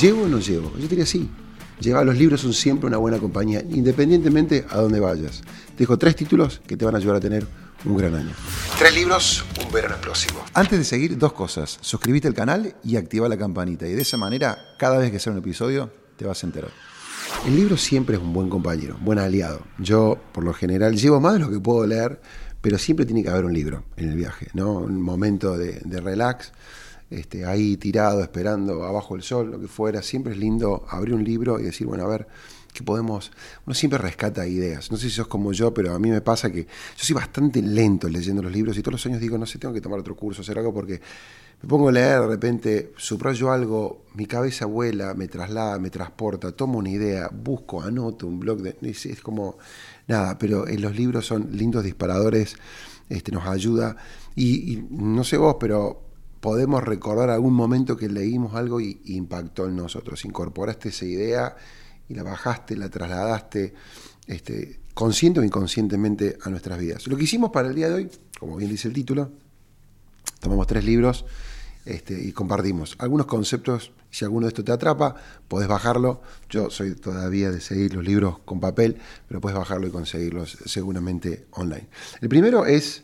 ¿Llevo o no llevo? Yo diría sí. Llevar los libros son siempre una buena compañía, independientemente a dónde vayas. Te dejo 3 títulos que te van a ayudar a tener un gran año. 3 libros, un verano próximo. Antes de seguir, 2 cosas. Suscríbete al canal y activa la campanita. Y de esa manera, cada vez que sale un episodio, te vas a enterar. El libro siempre es un buen compañero, un buen aliado. Yo, por lo general, llevo más de lo que puedo leer, pero siempre tiene que haber un libro en el viaje, ¿no? Un momento de relax. Ahí tirado, esperando, abajo el sol, lo que fuera. Siempre es lindo abrir un libro y decir, bueno, a ver, ¿qué podemos...? Uno siempre rescata ideas. No sé si sos como yo, pero a mí me pasa que yo soy bastante lento leyendo los libros y todos los años digo, no sé, tengo que tomar otro curso, hacer algo, porque me pongo a leer, de repente subrayo algo, mi cabeza vuela, me traslada, me transporta, tomo una idea, busco, anoto un blog. Es como... Nada, pero los libros son lindos disparadores, nos ayuda. Y no sé vos, pero... podemos recordar algún momento que leímos algo y impactó en nosotros. Incorporaste esa idea y la bajaste, la trasladaste consciente o inconscientemente a nuestras vidas. Lo que hicimos para el día de hoy, como bien dice el título, tomamos 3 libros y compartimos algunos conceptos. Si alguno de estos te atrapa, podés bajarlo. Yo soy todavía de seguir los libros con papel, pero podés bajarlo y conseguirlos seguramente online. El primero es...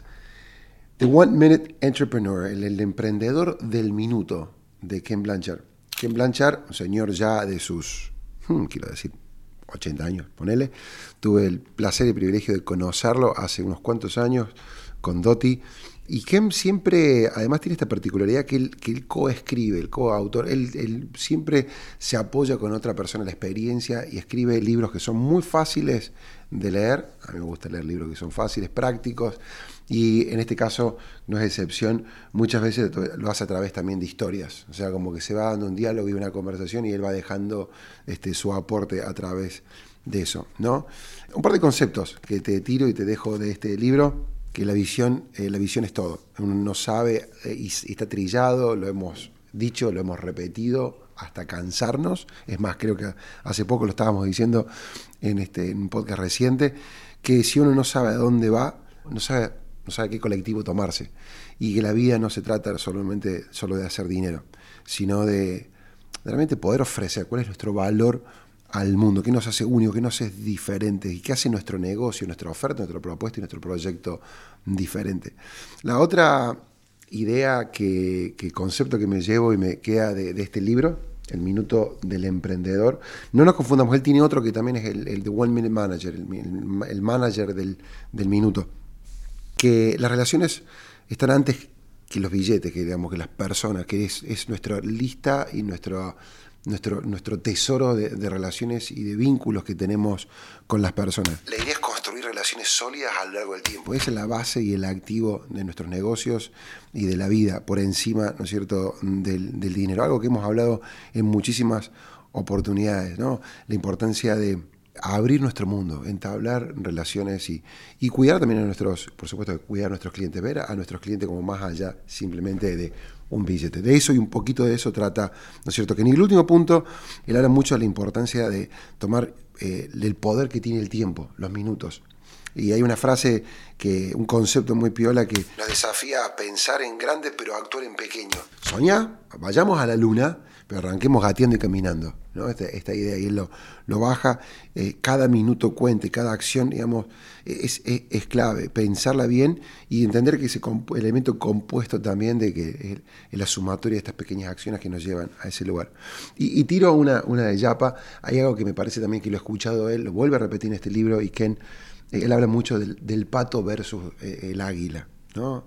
The One Minute Entrepreneur, el emprendedor del minuto, de Ken Blanchard. Ken Blanchard, un señor ya de sus, 80 años, ponele. Tuve el placer y el privilegio de conocerlo hace unos cuantos años con Doty. Y Ken siempre, además, tiene esta particularidad que él coescribe, el coautor. Él siempre se apoya con otra persona en la experiencia y escribe libros que son muy fáciles de leer. A mí me gusta leer libros que son fáciles, prácticos. Y en este caso no es excepción, muchas veces lo hace a través también de historias, o sea, como que se va dando un diálogo y una conversación y él va dejando su aporte a través de eso, ¿no? Un par de conceptos que te tiro y te dejo de este libro, que la visión es todo. Uno no sabe y está trillado, lo hemos dicho, lo hemos repetido hasta cansarnos. Es más, creo que hace poco lo estábamos diciendo en un podcast reciente, que si uno no sabe a dónde va, no sabe qué colectivo tomarse, y que la vida no se trata solo de hacer dinero, sino de realmente poder ofrecer cuál es nuestro valor al mundo, qué nos hace únicos, qué nos hace diferentes y qué hace nuestro negocio, nuestra oferta, nuestra propuesta y nuestro proyecto diferente. La otra idea, concepto que me llevo y me queda de este libro, El minuto del emprendedor. No nos confundamos, él tiene otro que también es el The One Minute Manager, el manager del minuto. Que las relaciones están antes que los billetes, que las personas, que es nuestra lista y nuestro tesoro de relaciones y de vínculos que tenemos con las personas. La idea es construir relaciones sólidas a lo largo del tiempo. Esa es la base y el activo de nuestros negocios y de la vida, por encima, ¿no es cierto?, del dinero. Algo que hemos hablado en muchísimas oportunidades, ¿no? La importancia de abrir nuestro mundo, entablar relaciones y cuidar también a nuestros, por supuesto, cuidar a nuestros clientes, ver a nuestros clientes como más allá simplemente de un billete. De eso y un poquito de eso trata, ¿no es cierto? Que en el último punto, él habla mucho de la importancia de tomar el poder que tiene el tiempo, los minutos. Y hay una frase, un concepto muy piola que nos desafía a pensar en grande pero actuar en pequeño. Soñá, vayamos a la luna, pero arranquemos gateando y caminando, ¿no? Esta idea, y él lo baja, cada minuto cuente, cada acción, digamos, es clave. Pensarla bien y entender que ese elemento compuesto también de que es la sumatoria de estas pequeñas acciones que nos llevan a ese lugar. Y tiro una de yapa. Hay algo que me parece también que lo he escuchado él, lo vuelve a repetir en este libro, y Ken, él habla mucho del pato versus el águila, ¿no?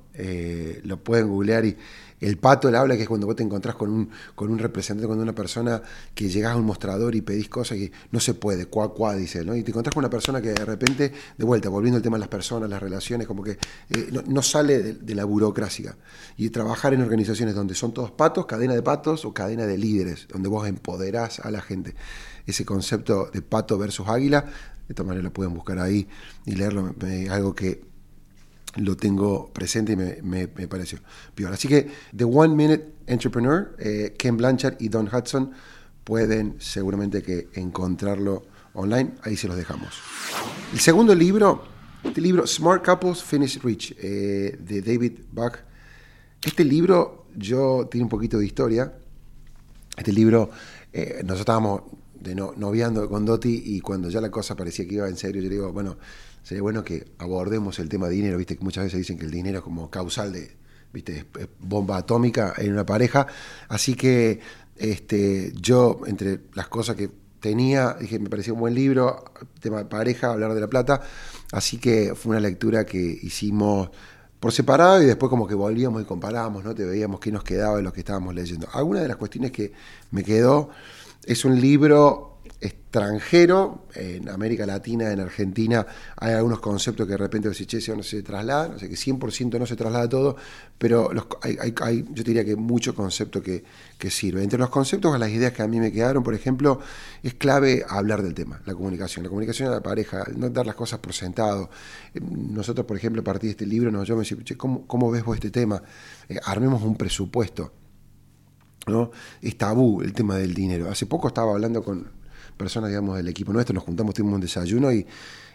Lo pueden googlear, y el pato, él habla que es cuando vos te encontrás con un representante, con una persona, que llegás a un mostrador y pedís cosas y no se puede, cuá, cuá, dice él, ¿no? Y te encontrás con una persona que de repente, de vuelta, volviendo al tema de las personas, las relaciones, como que no sale de la burocracia. Y trabajar en organizaciones donde son todos patos, cadena de patos o cadena de líderes, donde vos empoderás a la gente. Ese concepto de pato versus águila, de todas maneras lo pueden buscar ahí y leerlo, algo que lo tengo presente y me pareció peor. Así que The One Minute Entrepreneur, Ken Blanchard y Don Hutson, pueden seguramente que encontrarlo online, ahí se los dejamos. El segundo libro, este libro Smart Couples Finish Rich, de David Bach. Este libro tiene un poquito de historia. Este libro, nosotros estábamos noviando con Doti, y cuando ya la cosa parecía que iba en serio, yo le digo, bueno, sería bueno que abordemos el tema de dinero. Viste que muchas veces dicen que el dinero es como causal de, viste, bomba atómica en una pareja. Así que yo, entre las cosas que tenía, dije, me parecía un buen libro, tema de pareja, hablar de la plata. Así que fue una lectura que hicimos por separado, y después como que volvíamos y comparábamos, ¿no? Te veíamos qué nos quedaba de lo que estábamos leyendo. Alguna de las cuestiones que me quedó es un libro extranjero, en América Latina, en Argentina, hay algunos conceptos que de repente decís, che, eso no se traslada, no sé, que 100% no se traslada todo, pero yo diría que mucho concepto que sirve. Entre los conceptos o las ideas que a mí me quedaron, por ejemplo, es clave hablar del tema, la comunicación a la pareja, no dar las cosas por sentado. Nosotros, por ejemplo, a partir de este libro, yo me decía, che, ¿cómo ves vos este tema? Armemos un presupuesto. ¿No? Es tabú el tema del dinero. Hace poco estaba hablando con personas, digamos, del equipo nuestro, nos juntamos, tuvimos un desayuno y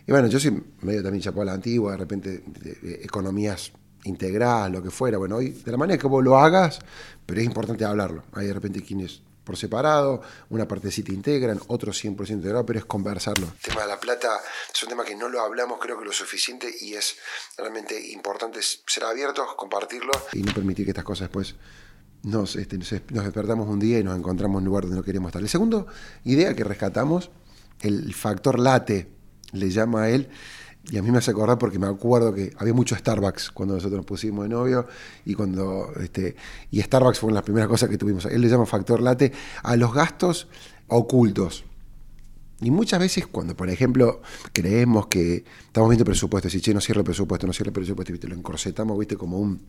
bueno, yo soy medio también chapó a la antigua, de repente, de economías integradas, lo que fuera. Bueno, hoy, de la manera que vos lo hagas, pero es importante hablarlo. Hay de repente quienes por separado, una partecita integran, otro 100% integrado, pero es conversarlo. El tema de la plata es un tema que no lo hablamos, creo que lo suficiente, y es realmente importante ser abiertos, compartirlo y no permitir que estas cosas después nos despertamos un día y nos encontramos en un lugar donde no queremos estar. La segunda idea que rescatamos, el factor latte, le llama a él, y a mí me hace acordar porque me acuerdo que había mucho Starbucks cuando nosotros nos pusimos de novio, y cuando y Starbucks fue una de las primeras cosas que tuvimos. Él le llama factor latte a los gastos ocultos. Y muchas veces cuando, por ejemplo, creemos que estamos viendo presupuestos y che, no sirve el presupuesto, ¿viste? Lo encorsetamos, ¿viste? Como un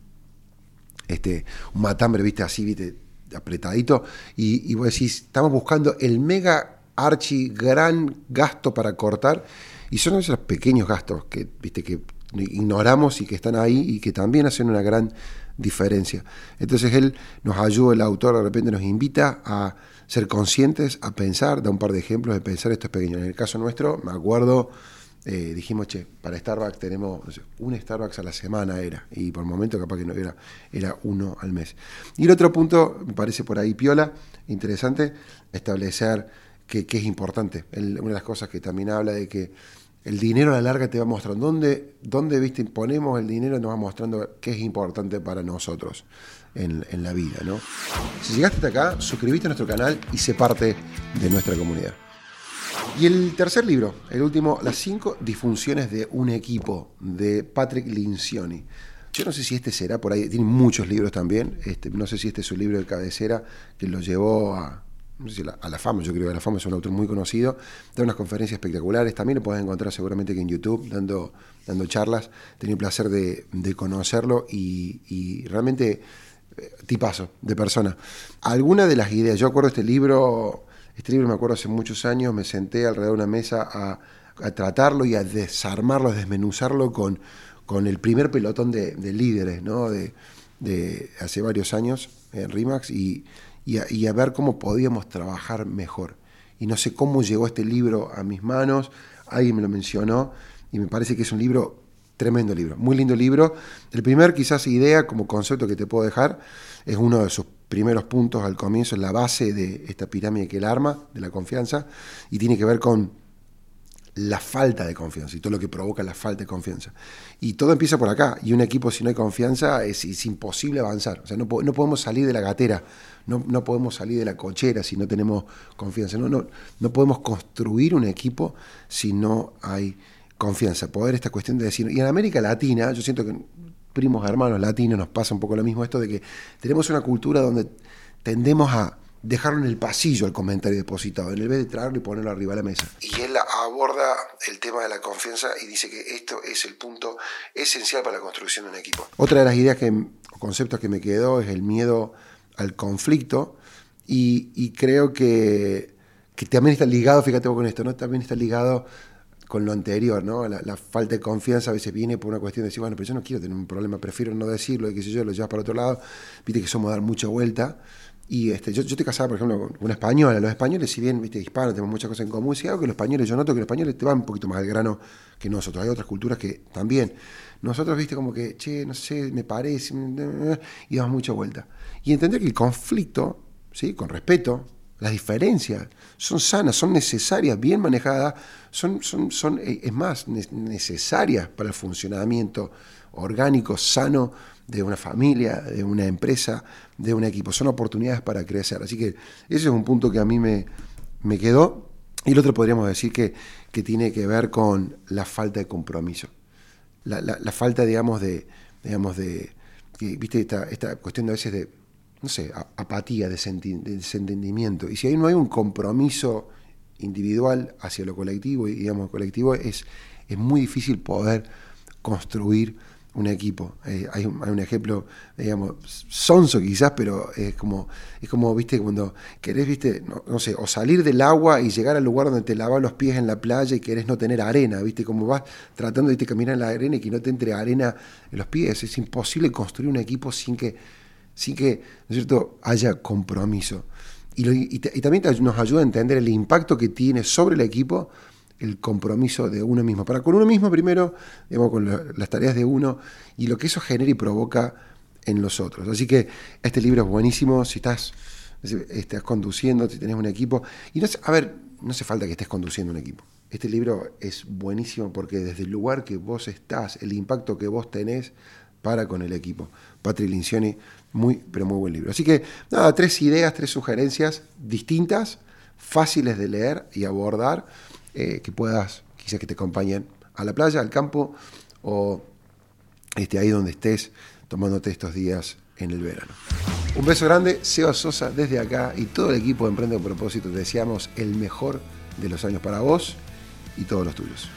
matambre, ¿viste? Así, ¿viste? Apretadito, y vos decís, estamos buscando el mega archi gran gasto para cortar, y son esos pequeños gastos que, ¿viste? Que ignoramos y que están ahí y que también hacen una gran diferencia. Entonces él nos ayuda, el autor de repente nos invita a ser conscientes, a pensar, da un par de ejemplos de pensar estos pequeños. En el caso nuestro, me acuerdo, dijimos, che, para Starbucks tenemos, no sé, un Starbucks a la semana era, y por el momento capaz que no era uno al mes. Y el otro punto, me parece por ahí piola, interesante, establecer que es importante. Una de las cosas que también habla de que el dinero a la larga te va mostrando dónde viste, ponemos el dinero, nos va mostrando qué es importante para nosotros en la vida, ¿no? Si llegaste hasta acá, suscribite a nuestro canal y sé parte de nuestra comunidad. Y el tercer libro, el último, Las 5 disfunciones de un equipo, de Patrick Lencioni. Yo no sé si este será por ahí, tiene muchos libros también, no sé si este es su libro de cabecera, que lo llevó a la fama, yo creo que la fama, es un autor muy conocido, da unas conferencias espectaculares, también lo podés encontrar seguramente que en YouTube, dando charlas. Tenía el placer de conocerlo y realmente tipazo de persona. Algunas de las ideas, yo acuerdo este libro me acuerdo hace muchos años, me senté alrededor de una mesa a tratarlo y a desarmarlo, a desmenuzarlo con el primer pelotón de líderes, ¿no? de hace varios años en RIMAX, y a ver cómo podíamos trabajar mejor. Y no sé cómo llegó este libro a mis manos, alguien me lo mencionó y me parece que es un libro, tremendo libro, muy lindo libro. El primer quizás idea como concepto que te puedo dejar es uno de sus primeros puntos al comienzo, es la base de esta pirámide que él arma, de la confianza, y tiene que ver con la falta de confianza y todo lo que provoca la falta de confianza. Y todo empieza por acá, y un equipo si no hay confianza es imposible avanzar. O sea, no podemos salir de la gatera, no podemos salir de la cochera si no tenemos confianza. No podemos construir un equipo si no hay confianza. Poder, esta cuestión de decir, y en América Latina, yo siento que primos, hermanos latinos, nos pasa un poco lo mismo, esto de que tenemos una cultura donde tendemos a dejarlo en el pasillo el comentario depositado, en vez de traerlo y ponerlo arriba de la mesa. Y él aborda el tema de la confianza y dice que esto es el punto esencial para la construcción de un equipo. Otra de las ideas o conceptos que me quedó es el miedo al conflicto, y creo que también está ligado, fíjate vos con esto, ¿no? También está ligado con lo anterior, ¿no? La falta de confianza a veces viene por una cuestión de decir, bueno, pero yo no quiero tener un problema, prefiero no decirlo, y qué sé yo, lo llevas para otro lado. Viste que somos dar mucha vuelta. Y yo te casaba, por ejemplo, con una española. Los españoles, si bien, viste, hispanos, tenemos muchas cosas en común, si algo que los españoles, yo noto que los españoles te van un poquito más al grano que nosotros. Hay otras culturas que también. Nosotros, viste, como que, che, no sé, me parece, y damos mucha vuelta. Y entender que el conflicto ¿sí? Con respeto. Las diferencias son sanas, son necesarias, bien manejadas, necesarias para el funcionamiento orgánico, sano de una familia, de una empresa, de un equipo. Son oportunidades para crecer. Así que ese es un punto que a mí me quedó. Y el otro podríamos decir que tiene que ver con la falta de compromiso. La falta, digamos, de ¿viste? Esta cuestión de a veces de, no sé, apatía, desentendimiento. Y si ahí no hay un compromiso individual hacia lo colectivo, y digamos colectivo, es muy difícil poder construir un equipo. Hay un ejemplo, digamos, sonso quizás, pero es como viste, cuando querés, viste, no sé, o salir del agua y llegar al lugar donde te lavas los pies en la playa y querés no tener arena, viste, como vas tratando de caminar en la arena y que no te entre arena en los pies. Es imposible construir un equipo sin que, ¿no es cierto?, haya compromiso. Y también nos ayuda a entender el impacto que tiene sobre el equipo el compromiso de uno mismo. Para con uno mismo primero, digamos, con las tareas de uno y lo que eso genera y provoca en los otros. Así que este libro es buenísimo si estás conduciendo, si tenés un equipo. Y no hace falta que estés conduciendo un equipo. Este libro es buenísimo porque desde el lugar que vos estás, el impacto que vos tenés para con el equipo. Patrick Lencioni, muy buen libro. Así que, nada, 3 ideas, 3 sugerencias distintas, fáciles de leer y abordar, que puedas, quizás que te acompañen a la playa, al campo, o ahí donde estés tomándote estos días en el verano. Un beso grande, Seba Sosa desde acá y todo el equipo de Emprende con Propósito. Te deseamos el mejor de los años para vos y todos los tuyos.